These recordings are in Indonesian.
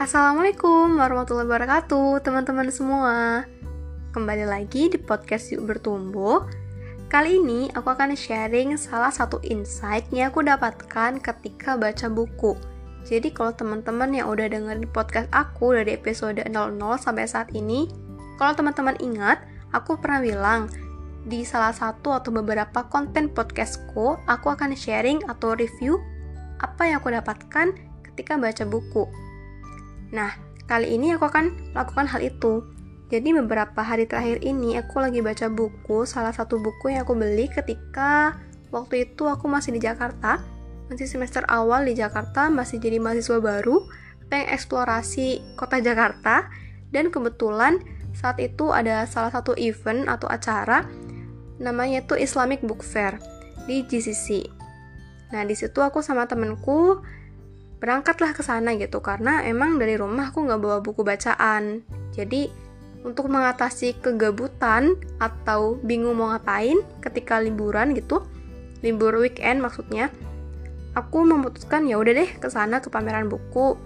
Assalamualaikum warahmatullahi wabarakatuh teman-teman semua. Kembali lagi di podcast Yuk Bertumbuh. Kali ini aku akan sharing salah satu insight yang aku dapatkan ketika baca buku. Jadi kalau teman-teman yang udah dengerin podcast aku dari episode 00 sampai saat ini, kalau teman-teman ingat, aku pernah bilang di salah satu atau beberapa konten podcastku, aku akan sharing atau review apa yang aku dapatkan ketika baca buku. Nah, kali ini aku akan lakukan hal itu. Jadi beberapa hari terakhir ini aku lagi baca buku, salah satu buku yang aku beli ketika waktu itu aku masih di Jakarta, masih semester awal di Jakarta, masih jadi mahasiswa baru, pengen eksplorasi kota Jakarta, dan kebetulan saat itu ada salah satu event atau acara namanya itu Islamic Book Fair di GCC. Nah, di situ aku sama temanku berangkatlah ke sana gitu, karena emang dari rumah aku nggak bawa buku bacaan. Jadi untuk mengatasi kegabutan atau bingung mau ngapain ketika liburan gitu, libur weekend maksudnya, aku memutuskan ya udah deh ke sana ke pameran buku.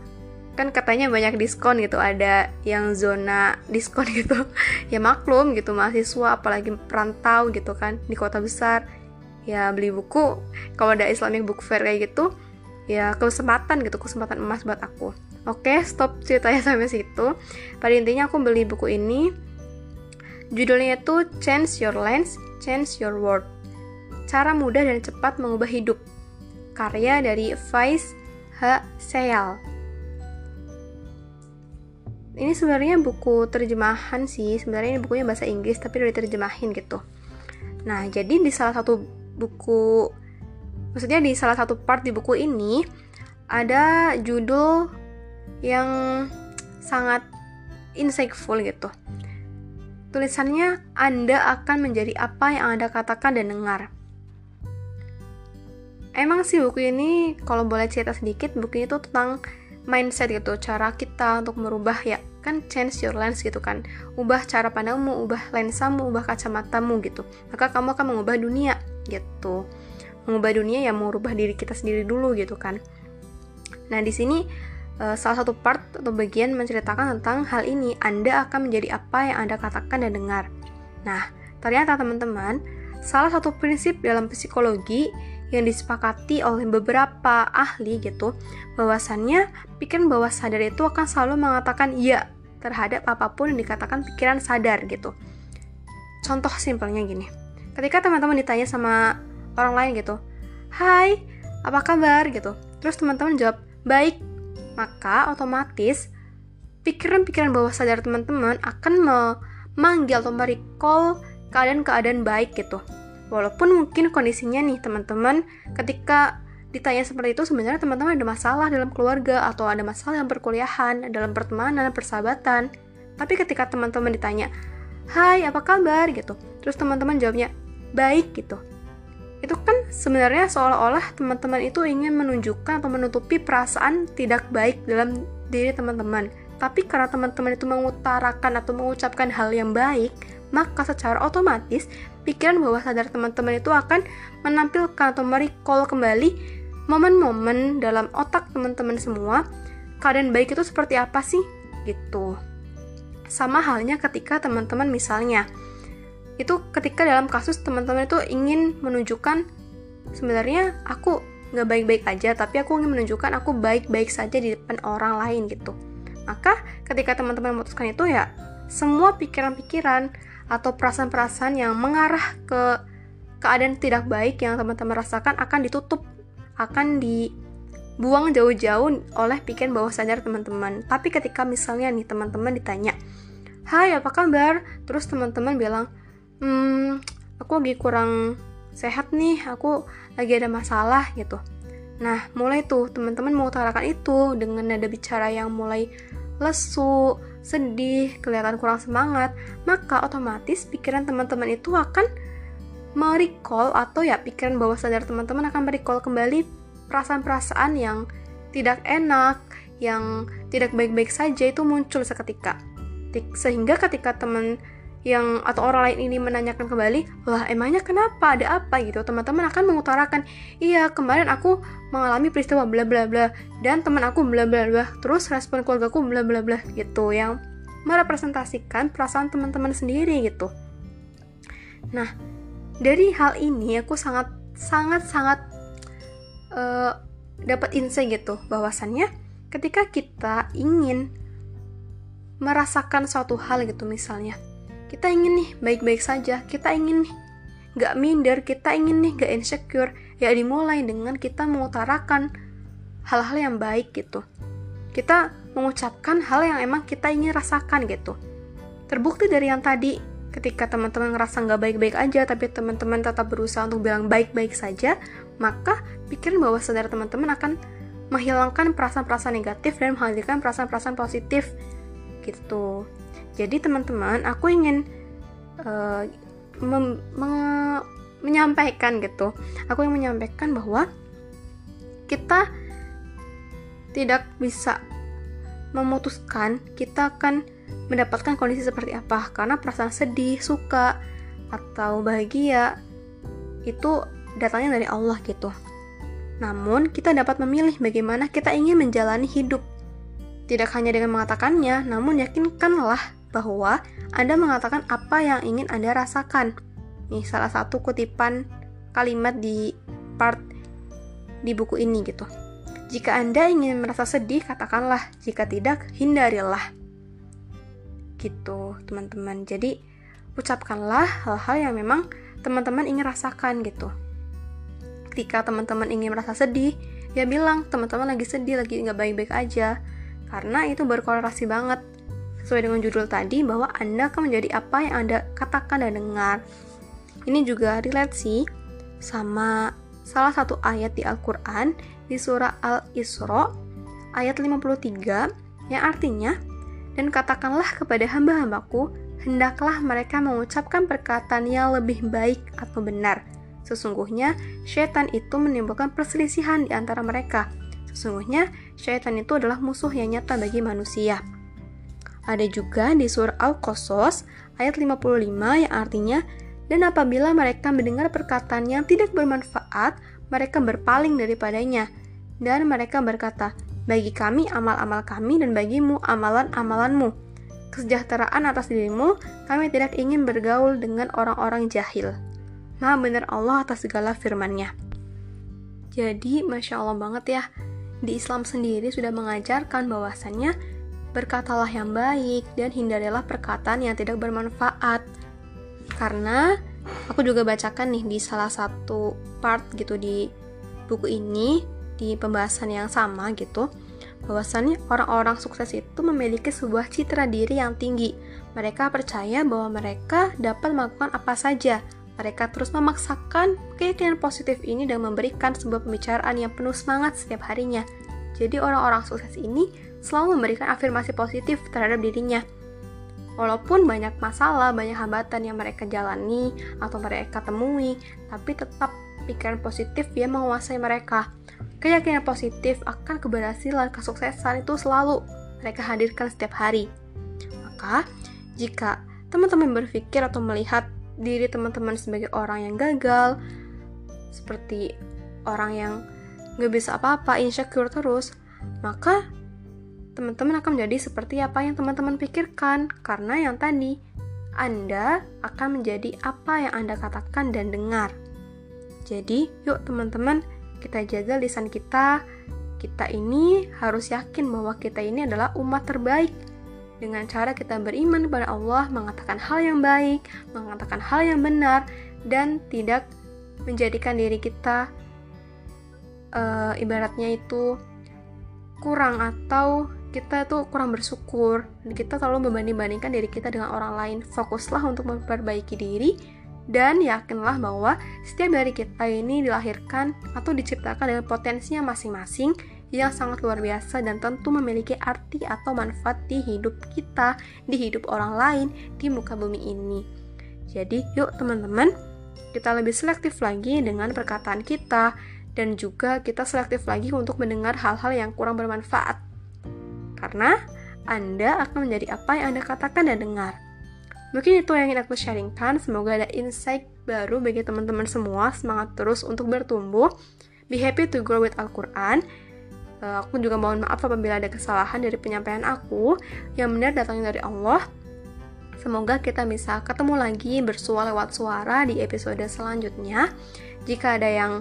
Kan katanya banyak diskon gitu, ada yang zona diskon gitu. Ya maklum gitu, mahasiswa apalagi perantau gitu kan di kota besar. Ya beli buku kalau ada Islamic Book Fair kayak gitu. Ya kesempatan emas buat aku. Oke, stop ceritanya sampai situ. Pada intinya aku beli buku ini, judulnya tuh Change Your Lens, Change Your World, Cara Mudah dan Cepat Mengubah Hidup, karya dari Vice H. Seyal. Ini sebenarnya buku terjemahan sih, sebenarnya ini bukunya bahasa Inggris tapi udah diterjemahin gitu. Nah, jadi di salah satu buku, maksudnya di salah satu part di buku ini ada judul yang sangat insightful gitu. Tulisannya, Anda akan menjadi apa yang Anda katakan dan dengar. Emang sih buku ini, kalau boleh cerita sedikit, buku ini tuh tentang mindset gitu, cara kita untuk merubah, ya kan change your lens gitu kan. Ubah cara pandangmu, ubah lensamu, ubah kacamatamu gitu. Maka kamu akan mengubah dunia gitu. Mengubah dunia ya merubah diri kita sendiri dulu gitu kan. Nah, di sini salah satu part atau bagian menceritakan tentang hal ini, Anda akan menjadi apa yang Anda katakan dan dengar. Nah, ternyata teman-teman, salah satu prinsip dalam psikologi yang disepakati oleh beberapa ahli gitu, bahwasannya pikiran bawah sadar itu akan selalu mengatakan ya terhadap apapun yang dikatakan pikiran sadar gitu. Contoh simpelnya gini. Ketika teman-teman ditanya sama orang lain gitu, hai, apa kabar gitu, terus teman-teman jawab, baik, maka otomatis pikiran-pikiran bawah sadar teman-teman akan memanggil atau merecall keadaan-keadaan baik gitu. Walaupun mungkin kondisinya nih teman-teman, ketika ditanya seperti itu sebenarnya teman-teman ada masalah dalam keluarga, atau ada masalah dalam perkuliahan, dalam pertemanan, persahabatan. Tapi ketika teman-teman ditanya, hai, apa kabar gitu, terus teman-teman jawabnya, baik gitu, itu kan sebenarnya seolah-olah teman-teman itu ingin menunjukkan atau menutupi perasaan tidak baik dalam diri teman-teman. Tapi karena teman-teman itu mengutarakan atau mengucapkan hal yang baik, maka secara otomatis pikiran bawah sadar teman-teman itu akan menampilkan atau merecall kembali momen-momen dalam otak teman-teman semua, keadaan baik itu seperti apa sih gitu. Sama halnya ketika teman-teman misalnya itu ketika dalam kasus teman-teman itu ingin menunjukkan sebenarnya aku gak baik-baik aja, tapi aku ingin menunjukkan aku baik-baik saja di depan orang lain gitu. Maka ketika teman-teman memutuskan itu ya, semua pikiran-pikiran atau perasaan-perasaan yang mengarah ke keadaan tidak baik yang teman-teman rasakan akan ditutup, akan dibuang jauh-jauh oleh pikiran bawah sadar teman-teman. Tapi ketika misalnya nih teman-teman ditanya, hai, apa kabar? Terus teman-teman bilang, aku lagi kurang sehat nih, aku lagi ada masalah gitu. Nah, mulai tuh teman-teman mengutarakan itu dengan nada bicara yang mulai lesu, sedih, kelihatan kurang semangat, maka otomatis pikiran teman-teman itu akan merecall, atau ya pikiran bawah sadar teman-teman akan merecall kembali perasaan-perasaan yang tidak enak, yang tidak baik-baik saja itu muncul seketika. Sehingga ketika teman yang atau orang lain ini menanyakan kembali, lah emangnya kenapa, ada apa gitu, teman-teman akan mengutarakan, iya kemarin aku mengalami peristiwa bla bla bla dan teman aku bla bla bla, terus respon keluargaku bla bla bla gitu, yang merepresentasikan perasaan teman-teman sendiri gitu. Nah, dari hal ini aku sangat dapat insight gitu, bahwasannya ketika kita ingin merasakan suatu hal gitu, misalnya kita ingin nih baik-baik saja, kita ingin nih gak minder, kita ingin nih gak insecure, ya dimulai dengan kita mengutarakan hal-hal yang baik gitu. Kita mengucapkan hal yang emang kita ingin rasakan gitu. Terbukti dari yang tadi, ketika teman-teman ngerasa gak baik-baik aja, tapi teman-teman tetap berusaha untuk bilang baik-baik saja, maka pikiran bahwa sadar teman-teman akan menghilangkan perasaan-perasaan negatif dan menghadirkan perasaan-perasaan positif gitu. Jadi teman-teman, aku ingin menyampaikan gitu. Aku ingin menyampaikan bahwa kita tidak bisa memutuskan kita akan mendapatkan kondisi seperti apa, karena perasaan sedih, suka, atau bahagia itu datangnya dari Allah gitu. Namun kita dapat memilih bagaimana kita ingin menjalani hidup. Tidak hanya dengan mengatakannya, namun yakinkanlah bahwa Anda mengatakan apa yang ingin Anda rasakan. Ini salah satu kutipan kalimat di part di buku ini gitu. Jika Anda ingin merasa sedih, katakanlah. Jika tidak, hindarilah. Gitu, teman-teman. Jadi, ucapkanlah hal-hal yang memang teman-teman ingin rasakan gitu. Ketika teman-teman ingin merasa sedih, ya bilang, teman-teman lagi sedih, lagi nggak baik-baik aja. Karena itu berkorelasi banget sesuai dengan judul tadi, bahwa Anda akan menjadi apa yang Anda katakan dan dengar. Ini juga relate sih sama salah satu ayat di Al-Quran di surah Al-Isra ayat 53, yang artinya, dan katakanlah kepada hamba-hambaku, hendaklah mereka mengucapkan perkataan yang lebih baik atau benar. Sesungguhnya syaitan itu menimbulkan perselisihan di antara mereka. Sesungguhnya syaitan itu adalah musuh yang nyata bagi manusia. Ada juga di surah Al-Qasas ayat 55, yang artinya, dan apabila mereka mendengar perkataan yang tidak bermanfaat, mereka berpaling daripadanya, dan mereka berkata, bagi kami amal-amal kami dan bagimu amalan-amalanmu. Kesejahteraan atas dirimu, kami tidak ingin bergaul dengan orang-orang jahil. Maha benar Allah atas segala firman-Nya. Jadi Masya Allah banget ya, di Islam sendiri sudah mengajarkan bahwasannya berkatalah yang baik dan hindarilah perkataan yang tidak bermanfaat. Karena aku juga bacakan nih di salah satu part gitu di buku ini, di pembahasan yang sama gitu, bahwasannya orang-orang sukses itu memiliki sebuah citra diri yang tinggi. Mereka percaya bahwa mereka dapat melakukan apa saja. Mereka terus memaksakan keyakinan positif ini dan memberikan sebuah pembicaraan yang penuh semangat setiap harinya. Jadi orang-orang sukses ini selalu memberikan afirmasi positif terhadap dirinya. Walaupun banyak masalah, banyak hambatan yang mereka jalani atau mereka temui, tapi tetap pikiran positif yang menguasai mereka. Keyakinan positif akan keberhasilan, kesuksesan itu selalu mereka hadirkan setiap hari. Maka, jika teman-teman berpikir atau melihat diri teman-teman sebagai orang yang gagal, seperti orang yang gak bisa apa-apa, insecure terus, maka teman-teman akan menjadi seperti apa yang teman-teman pikirkan. Karena yang tadi, Anda akan menjadi apa yang Anda katakan dan dengar. Jadi yuk teman-teman, kita jaga lisan kita. Kita ini harus yakin bahwa kita ini adalah umat terbaik, dengan cara kita beriman kepada Allah, mengatakan hal yang baik, mengatakan hal yang benar, dan tidak menjadikan diri kita ibaratnya itu kurang, atau kita tuh kurang bersyukur, kita terlalu membanding-bandingkan diri kita dengan orang lain. Fokuslah untuk memperbaiki diri, dan yakinlah bahwa setiap dari kita ini dilahirkan atau diciptakan dengan potensinya masing-masing yang sangat luar biasa, dan tentu memiliki arti atau manfaat di hidup kita, di hidup orang lain, di muka bumi ini. Jadi yuk teman-teman, kita lebih selektif lagi dengan perkataan kita, dan juga kita selektif lagi untuk mendengar hal-hal yang kurang bermanfaat. Karena Anda akan menjadi apa yang Anda katakan dan dengar. Mungkin itu yang ingin aku sharingkan. Semoga ada insight baru bagi teman-teman semua. Semangat terus untuk bertumbuh. Be happy to grow with Al-Quran. Aku juga mohon maaf apabila ada kesalahan dari penyampaian aku. Yang benar datangnya dari Allah. Semoga kita bisa ketemu lagi bersua lewat suara di episode selanjutnya. Jika ada yang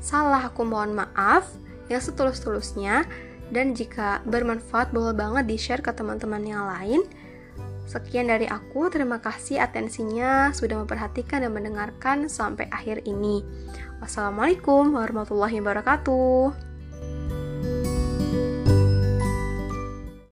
salah, aku mohon maaf yang setulus-tulusnya. Dan jika bermanfaat, boleh banget di-share ke teman-teman yang lain. Sekian dari aku, terima kasih atensinya sudah memperhatikan dan mendengarkan sampai akhir ini. Wassalamualaikum warahmatullahi wabarakatuh.